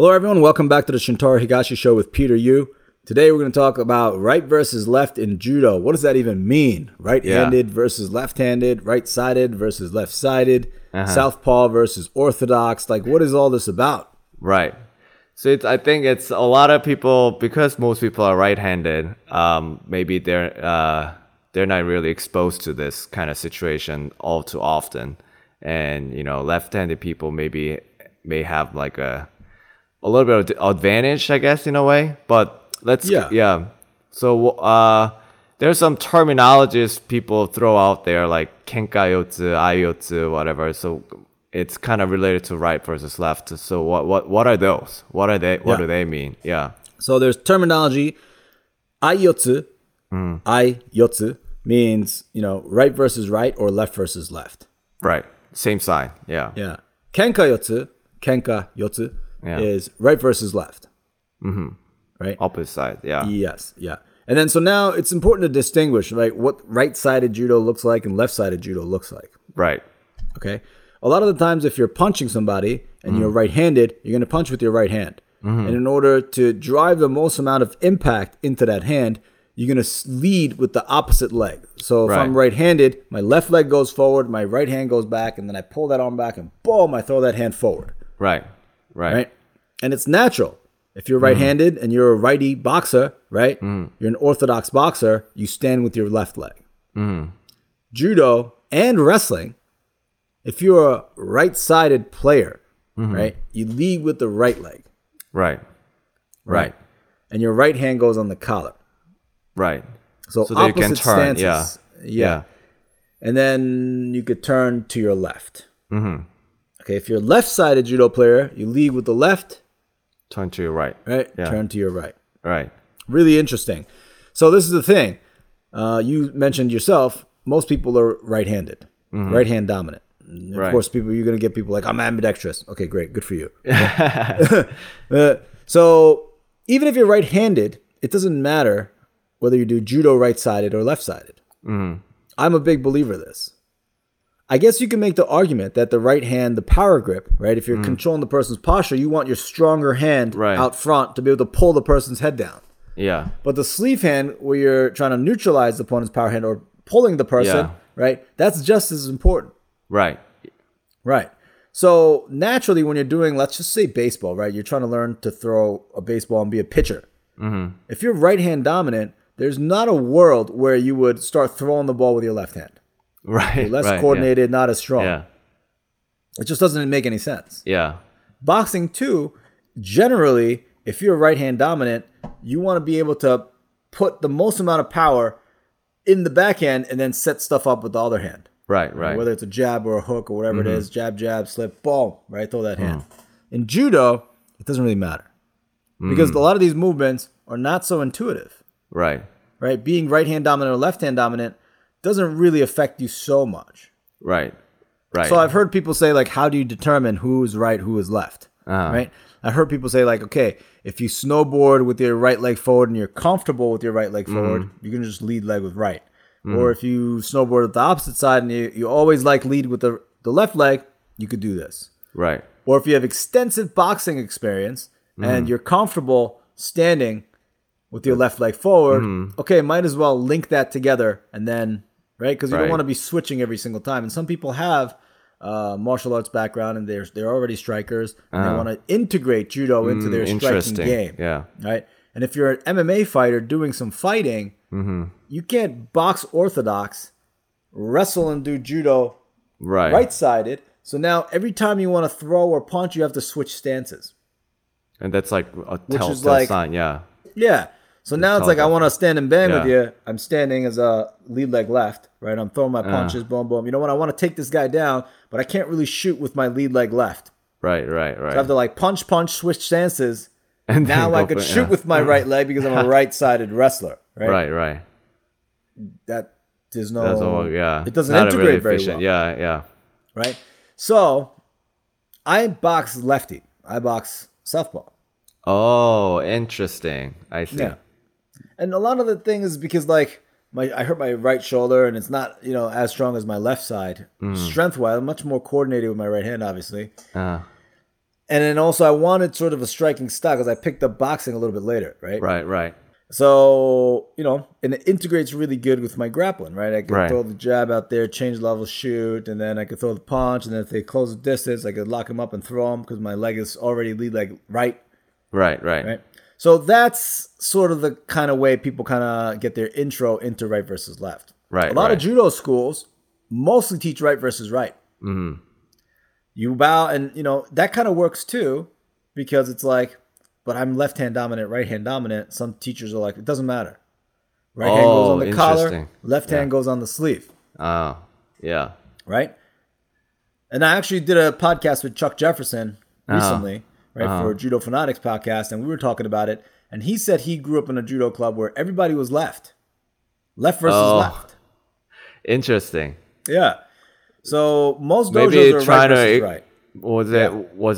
Hello everyone, welcome back to the Shintaro Higashi Show with Peter Yu. Today we're going to talk about right versus left in Judo. What does that even mean? Right-handed versus left-handed, right-sided versus left-sided, Southpaw versus Orthodox. Like, what is all this about? Right. So I think it's a lot of people, because most people are right-handed, maybe they're not really exposed to this kind of situation all too often. And, you know, left-handed people may have like a little bit of advantage, I guess, in a way. But So there's some terminologies people throw out there, like kenka yotsu, ai yotsu, whatever. So it's kind of related to right versus left. So what are those? What are they? What do they mean? Yeah. So there's terminology, ai yotsu. Ai yotsu means, you know, right versus right or left versus left. Right. Same side. Yeah. Yeah. Kenka yotsu. Yeah. Is right versus left, right? Opposite side, yeah. Yes, yeah. And then so now it's important to distinguish, right, what right-sided judo looks like and left-sided judo looks like. Right. Okay. A lot of the times if you're punching somebody and you're right-handed, you're going to punch with your right hand. And in order to drive the most amount of impact into that hand, you're going to lead with the opposite leg. So if I'm right-handed, my left leg goes forward, my right hand goes back, and then I pull that arm back and boom, I throw that hand forward. Right. And it's natural. If you're right-handed and you're a righty boxer, right? You're an orthodox boxer, you stand with your left leg. Judo and wrestling, if you're a right-sided player, right? You lead with the right leg. Right. And your right hand goes on the collar. So opposite you can turn, stances. Yeah. And then you could turn to your left. Okay, if you're a left-sided judo player, you lead with the left. Turn to your right. Turn to your right. Really interesting. So this is the thing. You mentioned yourself, most people are right-handed, right-hand dominant. And of course, you're going to get people like, I'm ambidextrous. Okay, great. Good for you. So even if you're right-handed, it doesn't matter whether you do judo right-sided or left-sided. I'm a big believer in this. I guess you can make the argument that the right hand, the power grip, right? If you're controlling the person's posture, you want your stronger hand out front to be able to pull the person's head down. But the sleeve hand, where you're trying to neutralize the opponent's power hand or pulling the person, right? That's just as important. Right. So naturally, when you're doing, let's just say baseball, right? You're trying to learn to throw a baseball and be a pitcher. If you're right hand dominant, there's not a world where you would start throwing the ball with your left hand. Less coordinated, not as strong. It just doesn't make any sense. Boxing too, generally, if you're right hand dominant, you want to be able to put the most amount of power in the backhand and then set stuff up with the other hand. Right. Whether it's a jab or a hook or whatever it is, jab, slip, boom, right? Throw that hand. In judo, it doesn't really matter because a lot of these movements are not so intuitive. Right. Being right hand dominant or left hand dominant doesn't really affect you so much. Right. So I've heard people say, like, how do you determine who's right, who is left? Right? I've heard people say, like, okay, if you snowboard with your right leg forward and you're comfortable with your right leg forward, you can just lead leg with right. Or if you snowboard at the opposite side and you always like lead with the left leg, you could do this. Or if you have extensive boxing experience and you're comfortable standing with your left leg forward, okay, might as well link that together and then... Because you don't want to be switching every single time. And some people have martial arts background and they're already strikers. And they want to integrate judo into their striking game. Right? And if you're an MMA fighter doing some fighting, you can't box orthodox, wrestle and do judo right-sided. So now every time you want to throw or punch, you have to switch stances. And that's like a telltale sign, Yeah. So now it's like, I want to stand and bang with you. I'm standing as a lead leg left, right? I'm throwing my punches, boom, boom. You know what? I want to take this guy down, but I can't really shoot with my lead leg left. Right. So I have to like punch, switch stances. And now I could shoot with my right leg because I'm a right-sided wrestler, right? Right. That there's no... That's all, it doesn't integrate really very well. Yeah. Right? So I box lefty. I box southpaw. Oh, interesting. I see. Yeah. And a lot of the thing is because, like, I hurt my right shoulder, and it's not, you know, as strong as my left side. Strength-wise, I'm much more coordinated with my right hand, obviously. And then also I wanted sort of a striking style because I picked up boxing a little bit later, right? Right. So, you know, and it integrates really good with my grappling, right? I could throw the jab out there, change level, shoot, and then I could throw the punch. And then if they close the distance, I could lock them up and throw them because my leg is already lead leg right. Right. So that's sort of the kind of way people kind of get their intro into right versus left. Right. A lot of judo schools mostly teach right versus right. Mm-hmm. You bow and, you know, that kind of works too because it's like, but I'm left-hand dominant, right-hand dominant. Some teachers are like, it doesn't matter. Right hand goes on the collar, left hand goes on the sleeve. Right? And I actually did a podcast with Chuck Jefferson recently, for Judo Fanatics podcast, and we were talking about it. And he said he grew up in a judo club where everybody was left. Left versus left. Interesting. Yeah. So most dojos are right versus right. Was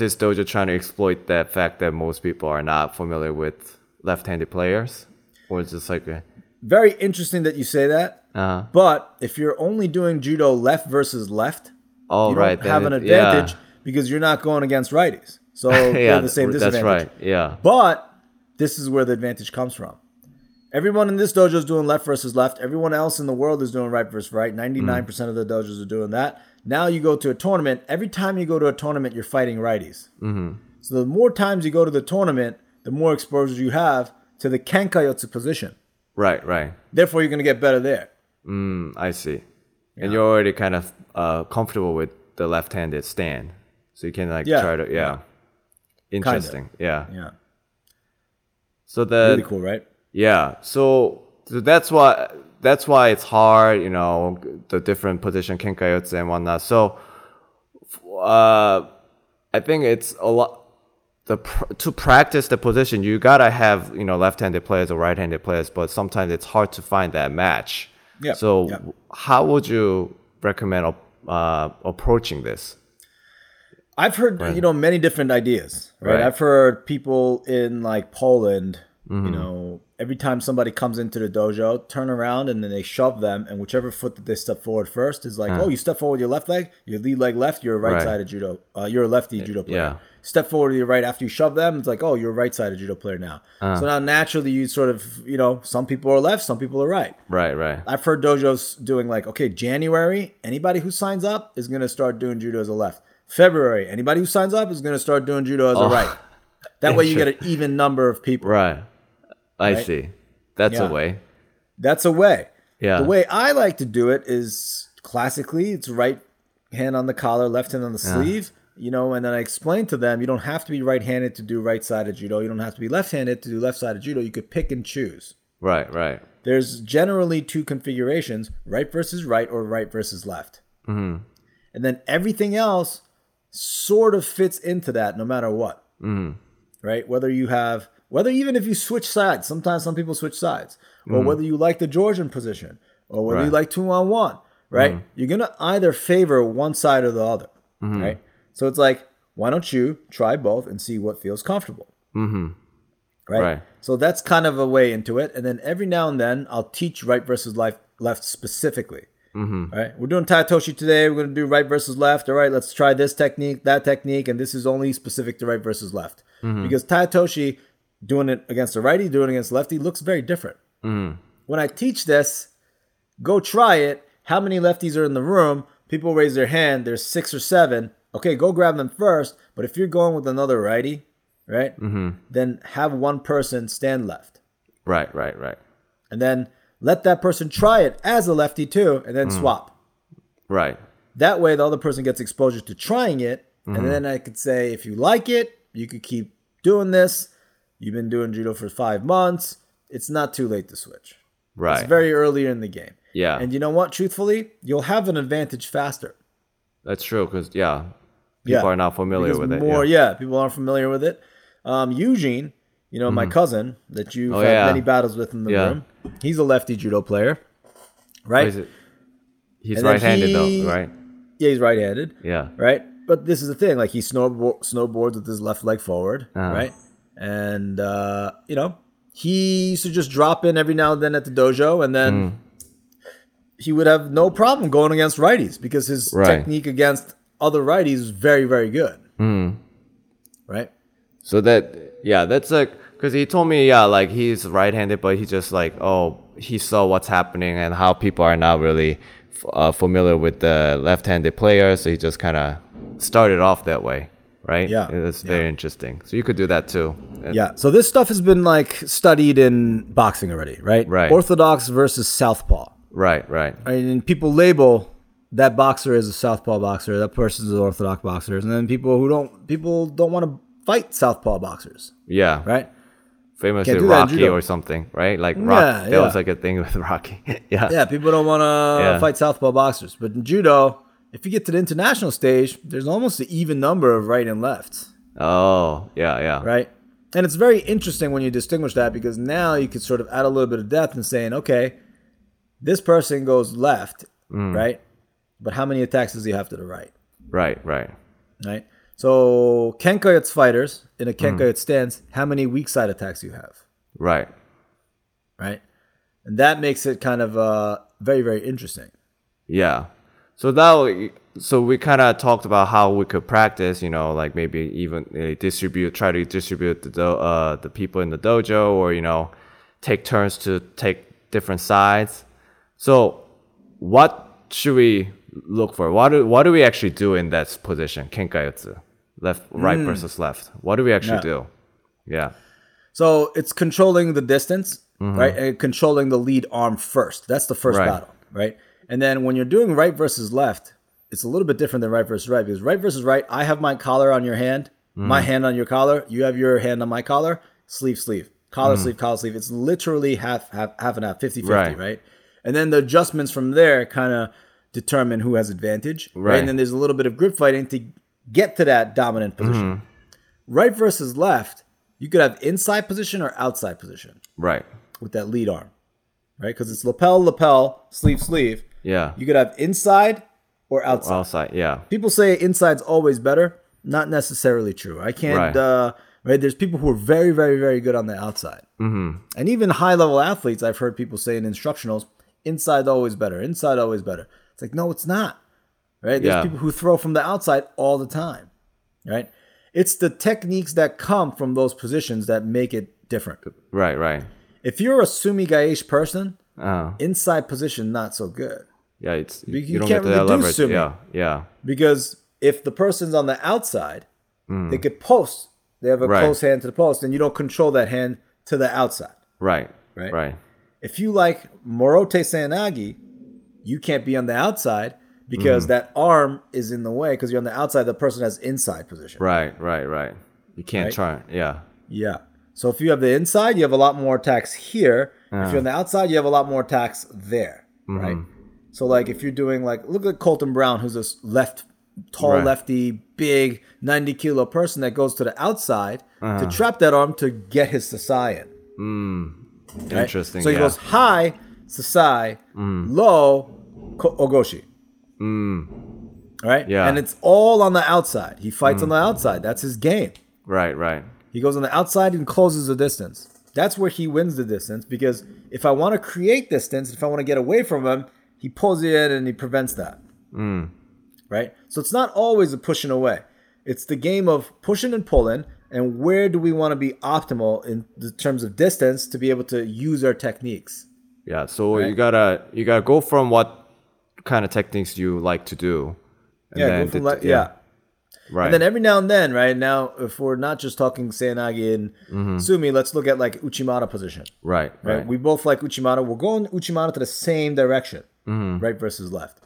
this dojo trying to exploit that fact that most people are not familiar with left-handed players? Or is this like a... Very interesting that you say that. Uh-huh. But if you're only doing judo left versus left, you don't have an advantage because you're not going against righties. So they're the same disadvantage. That's right, yeah. But this is where the advantage comes from. Everyone in this dojo is doing left versus left. Everyone else in the world is doing right versus right. 99% of the dojos are doing that. Now you go to a tournament. Every time you go to a tournament, you're fighting righties. Mm-hmm. So the more times you go to the tournament, the more exposure you have to the kenka yotsu position. Right. Therefore, you're going to get better there. I see. Yeah. And you're already kind of comfortable with the left-handed stand. So you can like try to, Interesting. Kinda. Yeah. So really cool, right? Yeah, so that's why it's hard, you know, the different position, kenka yotsu and whatnot. So I think it's a lot. To practice the position, you gotta have, you know, left-handed players or right-handed players, but sometimes it's hard to find that match. Yeah. So how would you recommend approaching this? I've heard many different ideas, right? I've heard people in like Poland. Mm-hmm. You know, every time somebody comes into the dojo, turn around and then they shove them, and whichever foot that they step forward first is like, you step forward with your left leg, your lead leg left, you're a right-sided judo, you're a lefty judo player. Yeah. Step forward to your right after you shove them, it's like, you're a right-sided judo player now. So now naturally you sort of, you know, some people are left, some people are right. Right. I've heard dojos doing like, January, anybody who signs up is going to start doing judo as a left. February, anybody who signs up is going to start doing judo as a right. That way you get an even number of people. Right. I see. That's a way. Yeah. The way I like to do it is classically, it's right hand on the collar, left hand on the sleeve, you know, and then I explain to them, you don't have to be right-handed to do right-sided judo. You don't have to be left-handed to do left-sided judo. You could pick and choose. Right. There's generally two configurations, right versus right or right versus left. Mm-hmm. And then everything else sort of fits into that no matter what. Mm-hmm. Right? Whether even if you switch sides, sometimes some people switch sides, or whether you like the Georgian position, or whether you like 2-on-1, right? Mm-hmm. You're going to either favor one side or the other, right? So it's like, why don't you try both and see what feels comfortable, right? So that's kind of a way into it. And then every now and then, I'll teach right versus left specifically, right? We're doing Tai Otoshi today. We're going to do right versus left. All right, let's try this technique, that technique, and this is only specific to right versus left. Mm-hmm. Because Tai Otoshi... doing it against a righty, doing it against lefty looks very different. Mm. When I teach this, go try it. How many lefties are in the room? People raise their hand. There's 6 or 7. Okay, go grab them first. But if you're going with another righty, right, then have one person stand left. Right. And then let that person try it as a lefty too, and then swap. Right. That way, the other person gets exposure to trying it. And then I could say, if you like it, you could keep doing this. You've been doing judo for 5 months. It's not too late to switch. Right. It's very early in the game. Yeah. And you know what? Truthfully, you'll have an advantage faster. That's true because, people are not familiar with it. Yeah, people aren't familiar with it. Eugene, you know, my cousin that you've had many battles with in the room, he's a lefty judo player, right? He's right-handed though, right? Yeah, he's right-handed. Yeah. Right? But this is the thing. Like he snowboards with his left leg forward, right? And, you know, he used to just drop in every now and then at the dojo, and then he would have no problem going against righties because his technique against other righties is very, very good. Mm. right? So that, yeah, that's like, because he told me, yeah, like he's right-handed, but he just like, oh, he saw what's happening and how people are not really familiar with the left-handed player, so he just kind of started off that way, right? Yeah, it's very interesting. So you could do that too. Yeah. So this stuff has been like studied in boxing already, right? Right. Orthodox versus southpaw. Right. Right. And people label. That boxer is a southpaw boxer. That person's an orthodox boxer, and then people don't want to fight southpaw boxers. Yeah, right. Famously Rocky or something, right? Like Rocky, that was like a thing with Rocky. Yeah, people don't want to fight southpaw boxers. But in judo, if you get to the international stage, there's almost an even number of right and left. Oh, yeah, right. And it's very interesting when you distinguish that, because now you can sort of add a little bit of depth and saying, okay, this person goes left, right. But how many attacks does he have to the right? Right. So kenka yotsu fighters, in a kenka yotsu stance, how many weak side attacks you have? Right. And that makes it kind of very, very interesting. Yeah. So we kind of talked about how we could practice, you know, like maybe even try to distribute the people in the dojo, or, you know, take turns to take different sides. So what should we look for? What do we actually do in that position? Kenka yotsu, left, right versus left. What do we actually do? Yeah. So it's controlling the distance, right? And controlling the lead arm first. That's the first battle, right? And then when you're doing right versus left, it's a little bit different than right versus right, because right versus right, I have my collar on your hand, my hand on your collar. You have your hand on my collar, sleeve, collar, sleeve, collar, sleeve. It's literally half and half, 50-50, right? And then the adjustments from there kind of determine who has advantage. Right. And then there's a little bit of grip fighting to get to that dominant position. Right versus left, you could have inside position or outside position. Right. With that lead arm. Right? Because it's lapel, sleeve. Yeah. You could have inside or outside. Outside, yeah. People say inside's always better. Not necessarily true. I can't... Right, there's people who are very, very, very good on the outside. And even high-level athletes, I've heard people say in instructionals, Inside always better. It's like, no, it's not. Right? There's people who throw from the outside all the time. Right? It's the techniques that come from those positions that make it different. Right. If you're a Sumi Gaeshi person, inside position not so good. Yeah, it's you don't can't get really do Sumi. Yeah. Because if the person's on the outside, they could post. They have a close hand to the post, and you don't control that hand to the outside. Right. If you like Morote Seoi Nage, you can't be on the outside because that arm is in the way. Because you're on the outside, the person has inside position. Right. You can't try. Yeah. So if you have the inside, you have a lot more attacks here. If you're on the outside, you have a lot more attacks there. Right. So like if you're doing like, look at Colton Brown, who's this lefty, big 90-kilo person that goes to the outside to trap that arm to get his Sasae in. Right? Interesting. So he goes high, Sasae, low, ogoshi. Right? Yeah. And it's all on the outside. He fights on the outside. That's his game. Right. He goes on the outside and closes the distance. That's where he wins the distance, because if I want to create distance, if I want to get away from him, he pulls it in and he prevents that. Right? So it's not always a pushing away. It's the game of pushing and pulling. And where do we want to be optimal in the terms of distance to be able to use our techniques? Yeah, so you gotta go from what kind of techniques you like to do. And right. And then every now and then, right now, if we're not just talking Seonagi and Sumi, let's look at like Uchimata position. Right. We both like Uchimata. We're going Uchimata to the same direction, right versus left.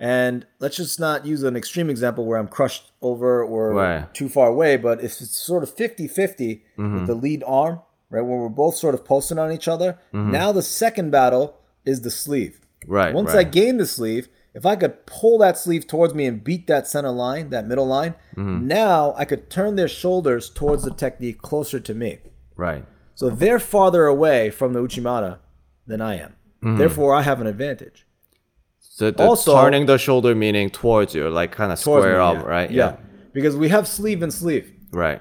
And let's just not use an extreme example where I'm crushed over or too far away, but if it's sort of 50-50 with the lead arm, right, where we're both sort of posting on each other, now the second battle is the sleeve. Right. Once I gain the sleeve, if I could pull that sleeve towards me and beat that center line, that middle line, now I could turn their shoulders towards the technique closer to me. Right. So they're farther away from the Uchimata than I am. Therefore, I have an advantage. So also, turning the shoulder meaning towards you, like kind of square up, right? Yeah. Because we have sleeve and sleeve. Right.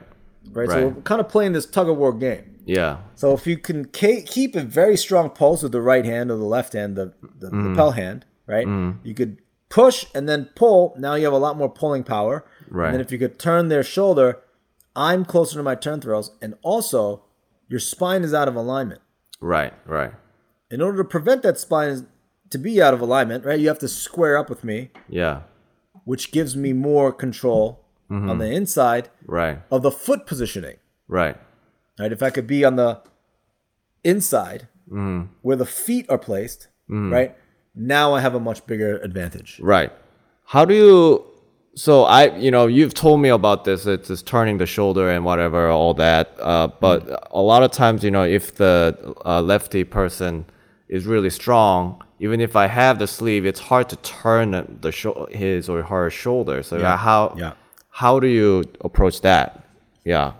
So we're kind of playing this tug-of-war game. Yeah. So if you can keep a very strong pulse with the right hand or the left hand, the lapel hand, right? You could push and then pull. Now you have a lot more pulling power. Right. And then if you could turn their shoulder I'm closer to my turn throws, and also your spine is out of alignment. Right, right. In order to prevent that spine to be out of alignment, right, you have to square up with me. Yeah. Which gives me more control on the inside of the foot positioning. Right. Right. If I could be on the inside where the feet are placed, right, now I have a much bigger advantage. Right. How do you... So I, you know, you've told me about this. It's turning the shoulder and whatever, all that. But a lot of times, you know, if the lefty person is really strong, even if I have the sleeve, it's hard to turn the his or her shoulder. So how do you approach that? Yeah.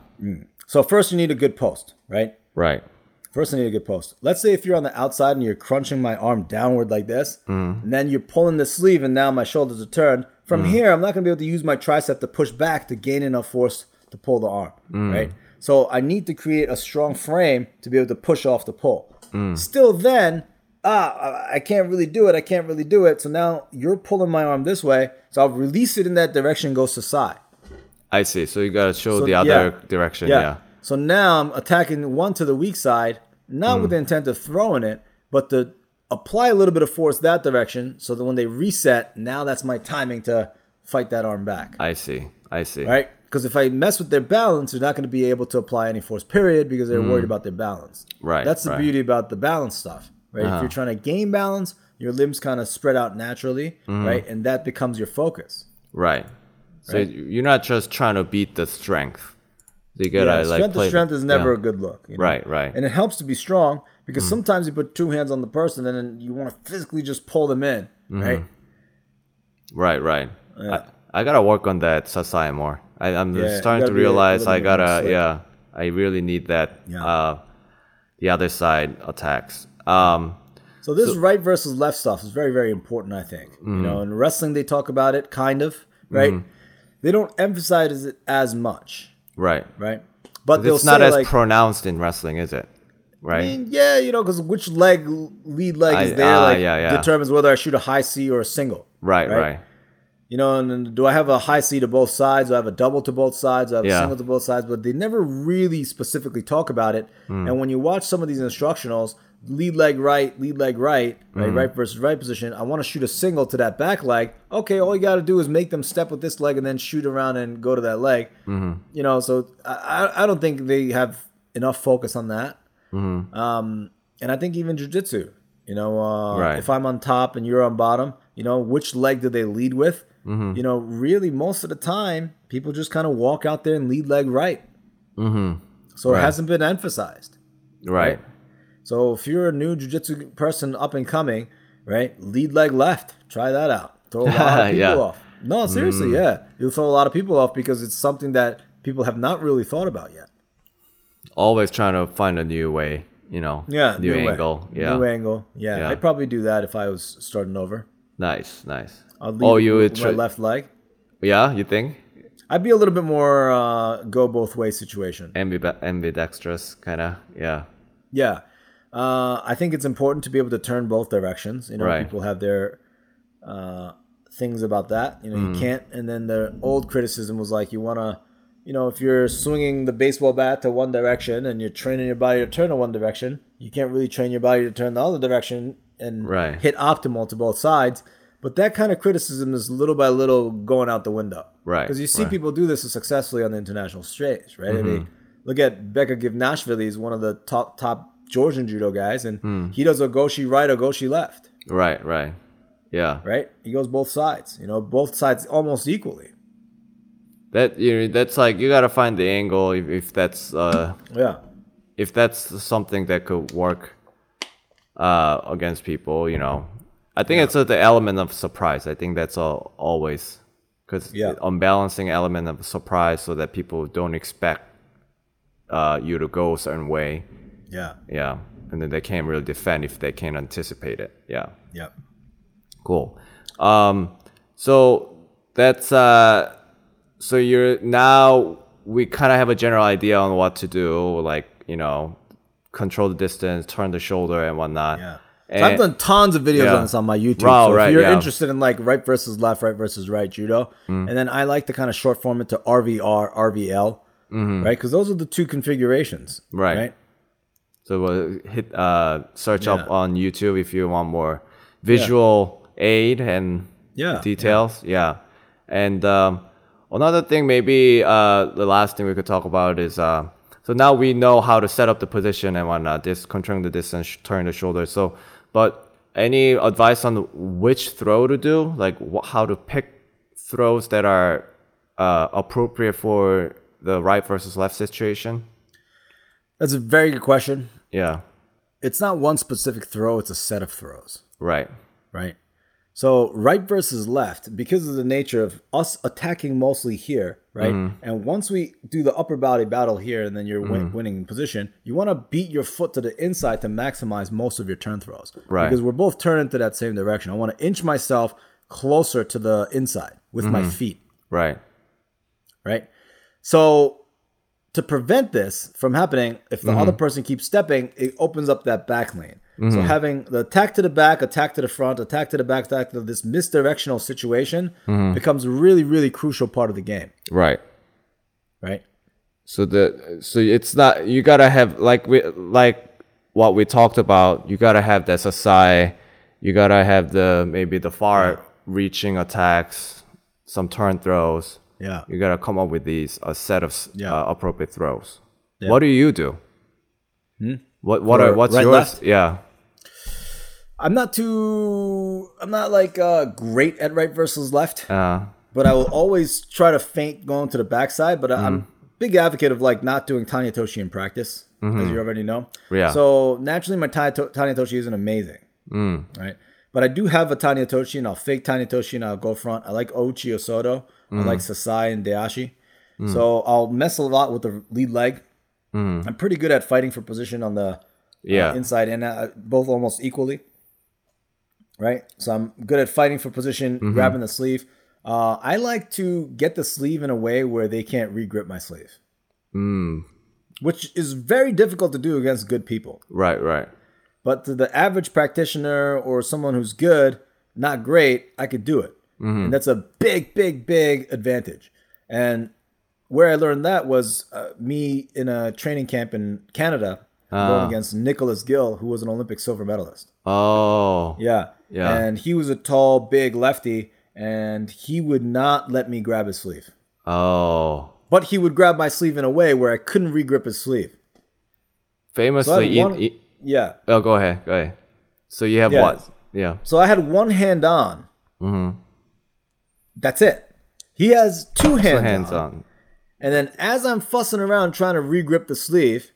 So first, you need a good post, right? Right. First, I need a good post. Let's say if you're on the outside and you're crunching my arm downward like this, and then you're pulling the sleeve, and now my shoulders are turned. From here, I'm not going to be able to use my tricep to push back to gain enough force to pull the arm, right? So I need to create a strong frame to be able to push off the pull. Still then, I can't really do it. So now you're pulling my arm this way. So I'll release it in that direction, go Sasae. I see. So you got to show the other direction. Yeah. So now I'm attacking one to the weak side, not with the intent of throwing it, but to apply a little bit of force that direction so that when they reset, now that's my timing to fight that arm back. I see. Right? Because if I mess with their balance, they're not going to be able to apply any force, period, because they're worried about their balance. Right. That's the beauty about the balance stuff, right? If you're trying to gain balance, your limbs kind of spread out naturally, right? And that becomes your focus. Right. So you're not just trying to beat the strength. You gotta, strength is never a good look. You know? Right. And it helps to be strong because sometimes you put two hands on the person and then you want to physically just pull them in, right? Right. Yeah. I gotta work on that Sasae more. I'm starting to realize I gotta, I really need that. Yeah. The other side attacks. So this right versus left stuff is very, very important, I think. You know, in wrestling they talk about it kind of, right? They don't emphasize it as much. Right. But it's not as pronounced in wrestling, is it? Right. I mean, yeah, you know, because which lead leg is there determines whether I shoot a high C or a single. Right. You know, and do I have a high C to both sides? Do I have a double to both sides? Do I have a single to both sides? But they never really specifically talk about it. And when you watch some of these instructionals, lead leg right, right versus right position. I want to shoot a single to that back leg. Okay, all you got to do is make them step with this leg and then shoot around and go to that leg. You know, so I don't think they have enough focus on that. And I think even jiu-jitsu, you know, if I'm on top and you're on bottom, you know, which leg do they lead with? You know, really most of the time, people just kind of walk out there and lead leg right. So it hasn't been emphasized. Right. So if you're a new jiu-jitsu person up and coming, right, lead leg left. Try that out. Throw a lot of people off. No, seriously, you'll throw a lot of people off because it's something that people have not really thought about yet. Always trying to find a new way, you know. Yeah, new angle. Yeah. New angle. Yeah. I'd probably do that if I was starting over. Nice. I'd lead my left leg. Yeah, you think? I'd be a little bit more go both way situation. Ambidextrous kind of. Yeah. Yeah. I think it's important to be able to turn both directions. You know, people have their things about that. You know, you can't. And then the old criticism was like, you want to, you know, if you're swinging the baseball bat to one direction and you're training your body to turn in one direction, you can't really train your body to turn the other direction and hit optimal to both sides. But that kind of criticism is little by little going out the window. Right. Because you see people do this successfully on the international stage, right? I mean, look at Beka Gviniashvili is one of the top Georgian judo guys, and he does ogoshi right, ogoshi left. Right. Yeah. Right? He goes both sides. You know, both sides almost equally. That that's like you gotta find the angle if that's if that's something that could work against people, you know. I think it's the element of surprise. I think that's always because unbalancing element of surprise so that people don't expect you to go a certain way. Yeah. And then they can't really defend if they can't anticipate it. Yeah. Yep. Cool. So that's so you're now we kind of have a general idea on what to do, like, you know, control the distance, turn the shoulder and whatnot. Yeah. So I've done tons of videos on this on my YouTube. Wow, so if you're interested in like right versus left, right versus right judo, and then I like to kind of short form it to RVR, RVL. mm-hmm. right? Because those are the two configurations, right? So we'll hit search up on YouTube if you want more visual aid and details. And another thing, maybe the last thing we could talk about is so now we know how to set up the position and whatnot. This controlling the distance, turning the shoulder. So, but any advice on which throw to do, like how to pick throws that are appropriate for the right versus left situation? That's a very good question. Yeah. It's not one specific throw. It's a set of throws. Right. So right versus left, because of the nature of us attacking mostly here, right? Mm-hmm. And once we do the upper body battle here and then you're winning position, you want to beat your foot to the inside to maximize most of your turn throws. Right. Because we're both turning to that same direction. I want to inch myself closer to the inside with my feet. Right? So to prevent this from happening, if the other person keeps stepping, it opens up that back lane. Mm-hmm. So having the attack to the back, attack to the front, attack to the back, attack to this misdirectional situation becomes a really, really crucial part of the game. Right. So it's not, you gotta have like what we talked about. You gotta have the Sasae. You gotta have the far-reaching attacks, some turn throws. Yeah, you gotta come up with a set of appropriate throws. Yeah. What do you do? What's right, yours? Left? Yeah, I'm not great at right versus left. But I will always try to feint going to the backside. But I'm a big advocate of not doing tanya toshi in practice, as you already know. Yeah. So naturally, my tanya toshi isn't amazing. Right. But I do have a tanya toshi, and I'll fake tanya toshi, and I'll go front. I like Ouchi Osoto. I like Sasae and De'Ashi. So I'll mess a lot with the lead leg. I'm pretty good at fighting for position on the inside and both almost equally. Right? So I'm good at fighting for position, grabbing the sleeve. I like to get the sleeve in a way where they can't re-grip my sleeve. Which is very difficult to do against good people. Right. But to the average practitioner or someone who's good, not great, I could do it. And that's a big, big, big advantage. And where I learned that was me in a training camp in Canada going against Nicholas Gill, who was an Olympic silver medalist. Oh. Yeah. And he was a tall, big lefty, and he would not let me grab his sleeve. Oh. But he would grab my sleeve in a way where I couldn't re-grip his sleeve. Famously. So oh, go ahead. So you have what? Yeah. So I had one hand on. Mm-hmm. That's it. He has two hands on. And then as I'm fussing around trying to re-grip the sleeve,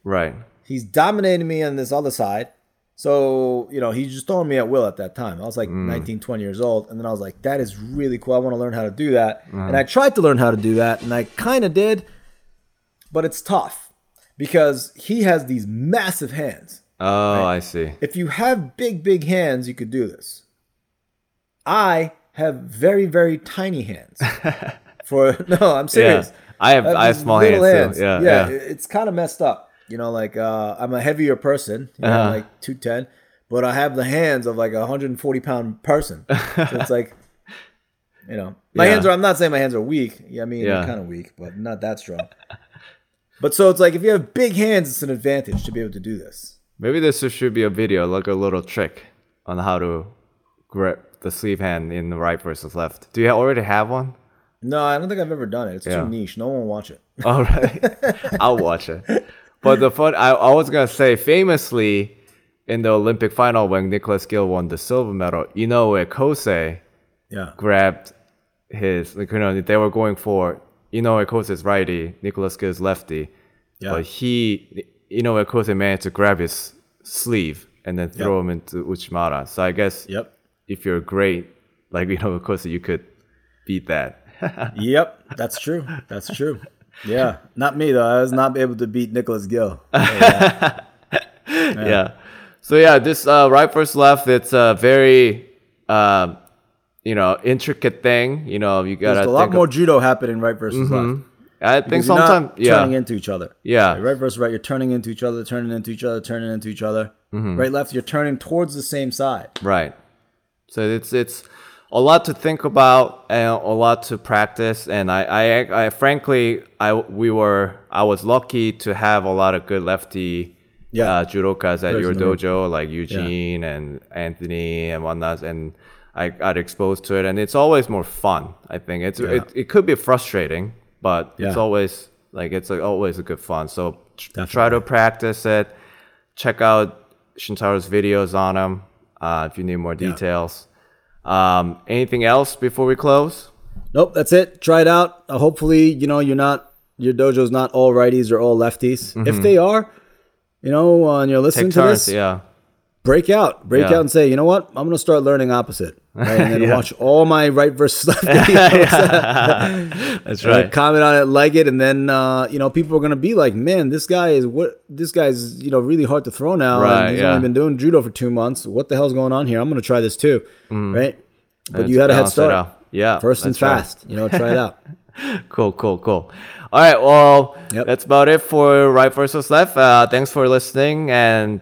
he's dominating me on this other side. So, he's just throwing me at will at that time. I was 19, 20 years old. And then I was like, that is really cool. I want to learn how to do that. Mm. And I tried to learn how to do that. And I kind of did. But it's tough because he has these massive hands. Oh, right? I see. If you have big, big hands, you could do this. I have very, very tiny hands. I'm serious. Yeah. I have small hands. Yeah. It's kind of messed up. I'm a heavier person, 210, but I have the hands of 140-pound person. So it's my hands are, I'm not saying my hands are weak. Yeah, I mean, they're kind of weak, but not that strong. But so it's if you have big hands, it's an advantage to be able to do this. Maybe this should be a video, a little trick on how to grip the sleeve hand in the right versus left. Do you already have one? No, I don't think I've ever done it. It's too niche. No one will watch it. All right. I'll watch it. But I was going to say, famously, in the Olympic final when Nicholas Gill won the silver medal, Inoue Kosei grabbed his, they were going for Inoue Kosei's righty, Nicholas Gill's lefty. Yeah. But Inoue Kosei managed to grab his sleeve and then throw him into Uchimata. So I guess... Yep. If you're great, of course, you could beat that. Yep, that's true. Yeah, not me, though. I was not able to beat Nicholas Gill. Yeah. So, this right versus left, it's a very, intricate thing. You got a lot more judo happening right versus left. I think sometimes turning into each other. Yeah. Right versus right, you're turning into each other, turning into each other, turning into each other. Mm-hmm. Right, left, you're turning towards the same side. Right. So it's a lot to think about and a lot to practice. And I frankly, I was lucky to have a lot of good lefty judokas at your dojo, like Eugene and Anthony and whatnot. And I got exposed to it, and it's always more fun. I think it could be frustrating, but it's always always a good fun. So try to practice it. Check out Shintaro's videos on him if you need more details. Anything else before we close? Nope, that's it. Try it out. Hopefully, your dojo's not all righties or all lefties. Mm-hmm. If they are, and you're listening to this, break out and say, you know what? I'm going to start learning opposite. Right? And then watch all my right versus left videos. That's right. And comment on it, like it. And then, people are going to be like, man, this guy's, really hard to throw now. Right, and he's only been doing judo for 2 months. What the hell's going on here? I'm going to try this too. Mm. Right. But you had a head start. Yeah. First and fast, try it out. Cool. All right. Well, that's about it for right versus left. Thanks for listening, and